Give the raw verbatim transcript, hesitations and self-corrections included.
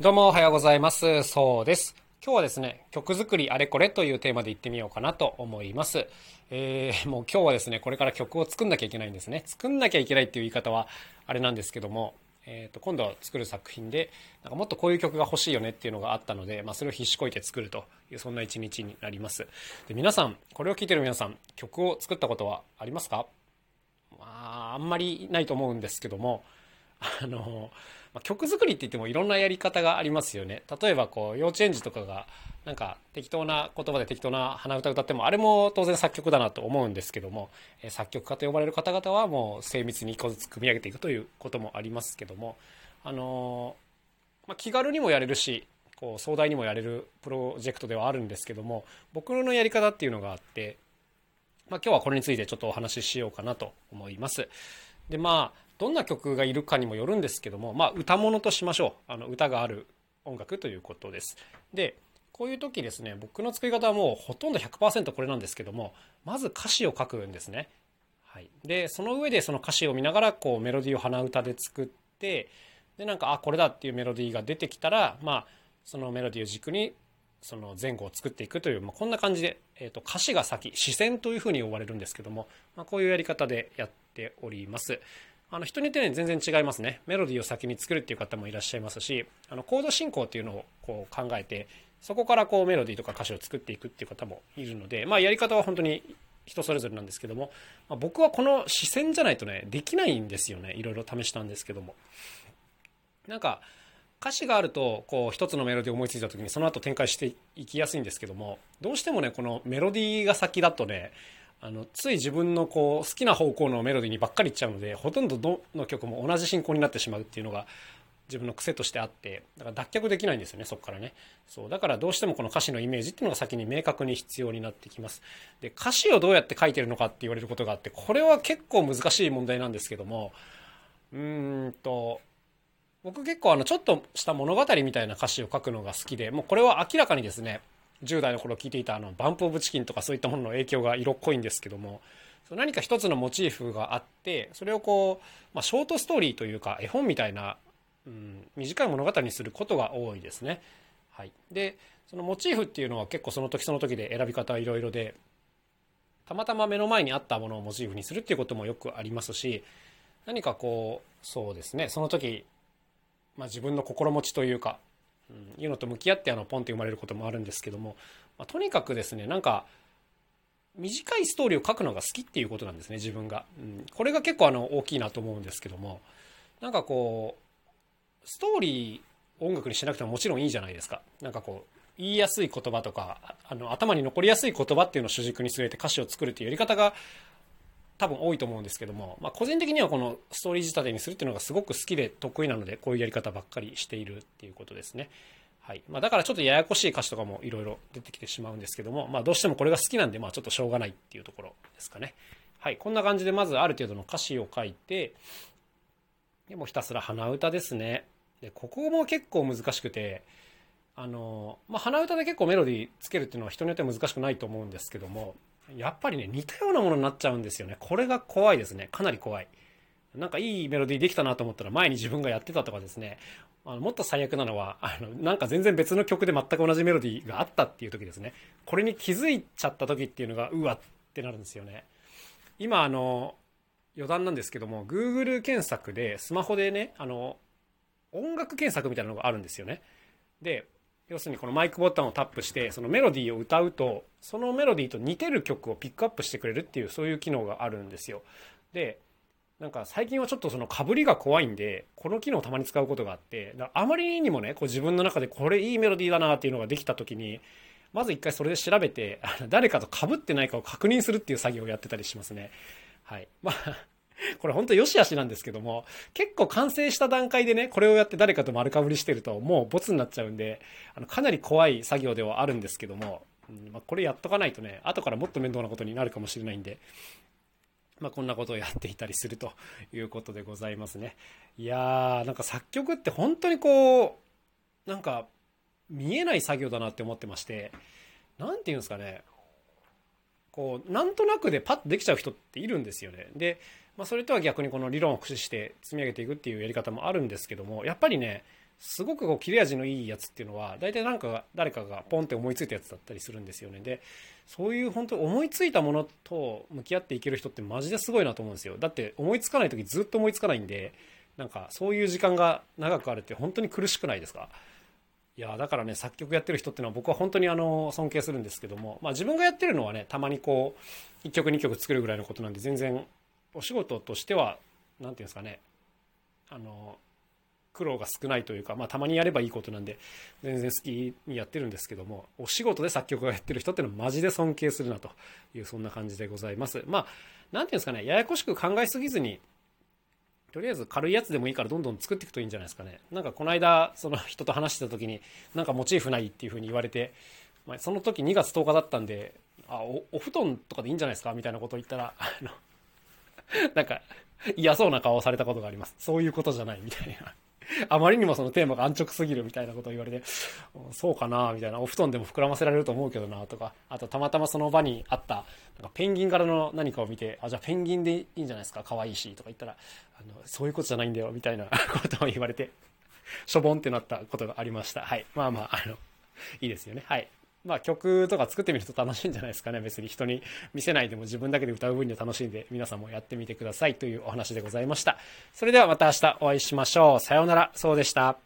どうもおはようございます。そうです。今日はですね、曲作りあれこれというテーマでいってみようかなと思います。えー、もう今日はですね、これから曲を作んなきゃいけないんですね。作んなきゃいけないっていう言い方はあれなんですけども、えー、と今度は作る作品でなんかもっとこういう曲が欲しいよねっていうのがあったので、まあ、それを必死こいて作るというそんな一日になります。で、皆さん、これを聞いてる皆さん、曲を作ったことはありますか？まあ、あんまりないと思うんですけども、あの曲作りって言ってもいろんなやり方がありますよね。例えばこう幼稚園児とかがなんか適当な言葉で適当な鼻歌歌っても、あれも当然作曲だなと思うんですけども、作曲家と呼ばれる方々はもう精密に一個ずつ組み上げていくということもありますけども、あの、まあ、気軽にもやれるしこう壮大にもやれるプロジェクトではあるんですけども、僕のやり方っていうのがあって、まあ、今日はこれについてちょっとお話ししようかなと思います。で、まあどんな曲がいるかにもよるんですけども、まあ、歌物としましょう。あの歌がある音楽ということです。で、こういう時ですね、僕の作り方はもうほとんど ひゃくパーセント これなんですけども、まず歌詞を書くんですね。はい、でその上でその歌詞を見ながらこうメロディーを鼻歌で作って、でなんかあこれだっていうメロディーが出てきたら、まあ、そのメロディーを軸にその前後を作っていくという、まあ、こんな感じで、えーと、歌詞が先、視線というふうに呼ばれるんですけども、まあ、こういうやり方でやっております。あの人によって、ね、全然違いますね。メロディーを先に作るっていう方もいらっしゃいますし、あのコード進行っていうのをこう考えて、そこからこうメロディーとか歌詞を作っていくっていう方もいるので、まあ、やり方は本当に人それぞれなんですけども、まあ、僕はこの視線じゃないとねできないんですよね。いろいろ試したんですけども、なんか歌詞があるとこう一つのメロディーを思いついた時にその後展開していきやすいんですけども、どうしてもねこのメロディーが先だとね、あのつい自分のこう好きな方向のメロディーにばっかりいっちゃうので、ほとんどどの曲も同じ進行になってしまうっていうのが自分の癖としてあって、だから脱却できないんですよね、そこからね。そうだからどうしてもこの歌詞のイメージっていうのが先に明確に必要になってきます。で、歌詞をどうやって書いてるのかって言われることがあって、これは結構難しい問題なんですけども、うーんと僕結構あのちょっとした物語みたいな歌詞を書くのが好きで、もうこれは明らかにですねじゅう代の頃聴いていたあのバンプオブチキンとかそういったものの影響が色っ濃いんですけども、何か一つのモチーフがあって、それをこう、まあ、ショートストーリーというか絵本みたいな、うん、短い物語にすることが多いですね。はい、でそのモチーフっていうのは結構その時その時で選び方はいろいろで、たまたま目の前にあったものをモチーフにするっていうこともよくありますし、何かこうそうですねその時、まあ、自分の心持ちというかいうのと向き合ってあのポンって生まれることもあるんですけども、まあ、とにかくですねなんか短いストーリーを書くのが好きっていうことなんですね、自分が、うん、これが結構あの大きいなと思うんですけども、なんかこうストーリー音楽にしなくてももちろんいいじゃないですか。なんかこう言いやすい言葉とかあの頭に残りやすい言葉っていうのを主軸に据えて歌詞を作るっていうやり方が多分多いと思うんですけども、まあ、個人的にはこのストーリー仕立てにするっていうのがすごく好きで得意なので、こういうやり方ばっかりしているっていうことですね。はい、まあ、だからちょっとややこしい歌詞とかもいろいろ出てきてしまうんですけども、まあ、どうしてもこれが好きなんで、まあ、ちょっとしょうがないっていうところですかね。はい、こんな感じでまずある程度の歌詞を書いて、でもひたすら鼻歌ですね。でここも結構難しくて、あの、まあ、鼻歌で結構メロディーつけるっていうのは人によっては難しくないと思うんですけども、やっぱりね似たようなものになっちゃうんですよね。これが怖いですね、かなり怖い。なんかいいメロディーできたなと思ったら前に自分がやってたとかですね、あのもっと最悪なのはあのなんか全然別の曲で全く同じメロディーがあったっていう時ですね。これに気づいちゃった時っていうのがうわってなるんですよね。今あの余談なんですけども Google 検索でスマホでねあの音楽検索みたいなのがあるんですよね。で要するにこのマイクボタンをタップしてそのメロディーを歌うとそのメロディーと似てる曲をピックアップしてくれるっていうそういう機能があるんですよ。でなんか最近はちょっとそのかぶりが怖いんでこの機能をたまに使うことがあって、だあまりにもねこう自分の中でこれいいメロディーだなっていうのができた時にまず一回それで調べて誰かとかぶってないかを確認するっていう作業をやってたりしますね。はい、まあこれ本当よしあしなんですけども、結構完成した段階でねこれをやって誰かと丸かぶりしてるともうボツになっちゃうんで、あのかなり怖い作業ではあるんですけども、うんまあ、これやっとかないとね後からもっと面倒なことになるかもしれないんで、まあ、こんなことをやっていたりするということでございますね。いやーなんか作曲って本当にこうなんか見えない作業だなって思ってまして、なんていうんですかねこうなんとなくでパッとできちゃう人っているんですよね。でまあ、それとは逆にこの理論を駆使して積み上げていくっていうやり方もあるんですけども、やっぱりねすごくこう切れ味のいいやつっていうのは大体なんか誰かがポンって思いついたやつだったりするんですよね。でそういう本当に思いついたものと向き合っていける人ってマジですごいなと思うんですよ。だって思いつかないときずっと思いつかないんで、なんかそういう時間が長くあるって本当に苦しくないですか？いやだからね、作曲やってる人っていうのは僕は本当にあの尊敬するんですけども、まあ自分がやってるのはね、たまにこういっきょくにきょく作るぐらいのことなんで、全然お仕事としてはなんていうんですかね、あの苦労が少ないというか、まあ、たまにやればいいことなんで全然好きにやってるんですけども、お仕事で作曲をやってる人ってのはマジで尊敬するなという、そんな感じでございます。まあなんていうんですかね、ややこしく考えすぎずにとりあえず軽いやつでもいいからどんどん作っていくといいんじゃないですかね。なんかこの間その人と話してた時になんかモチーフないっていう風に言われて、まあ、その時にがつとおかだったんで、あ お, お布団とかでいいんじゃないですかみたいなことを言ったら、あのなんか嫌そうな顔をされたことがあります。そういうことじゃないみたいな。あまりにもそのテーマが安直すぎるみたいなことを言われて、そうかなみたいな、お布団でも膨らませられると思うけどなとか、あとたまたまその場にあったなんかペンギン柄の何かを見て、あじゃあペンギンでいいんじゃないですか、可愛いしとか言ったら、あのそういうことじゃないんだよみたいなことを言われてしょぼんってなったことがありました。はい、まあまああのいいですよね。はい、まあ曲とか作ってみると楽しいんじゃないですかね。別に人に見せないでも自分だけで歌う分には楽しんで、皆さんもやってみてくださいというお話でございました。それではまた明日お会いしましょう。さようなら。そうでした。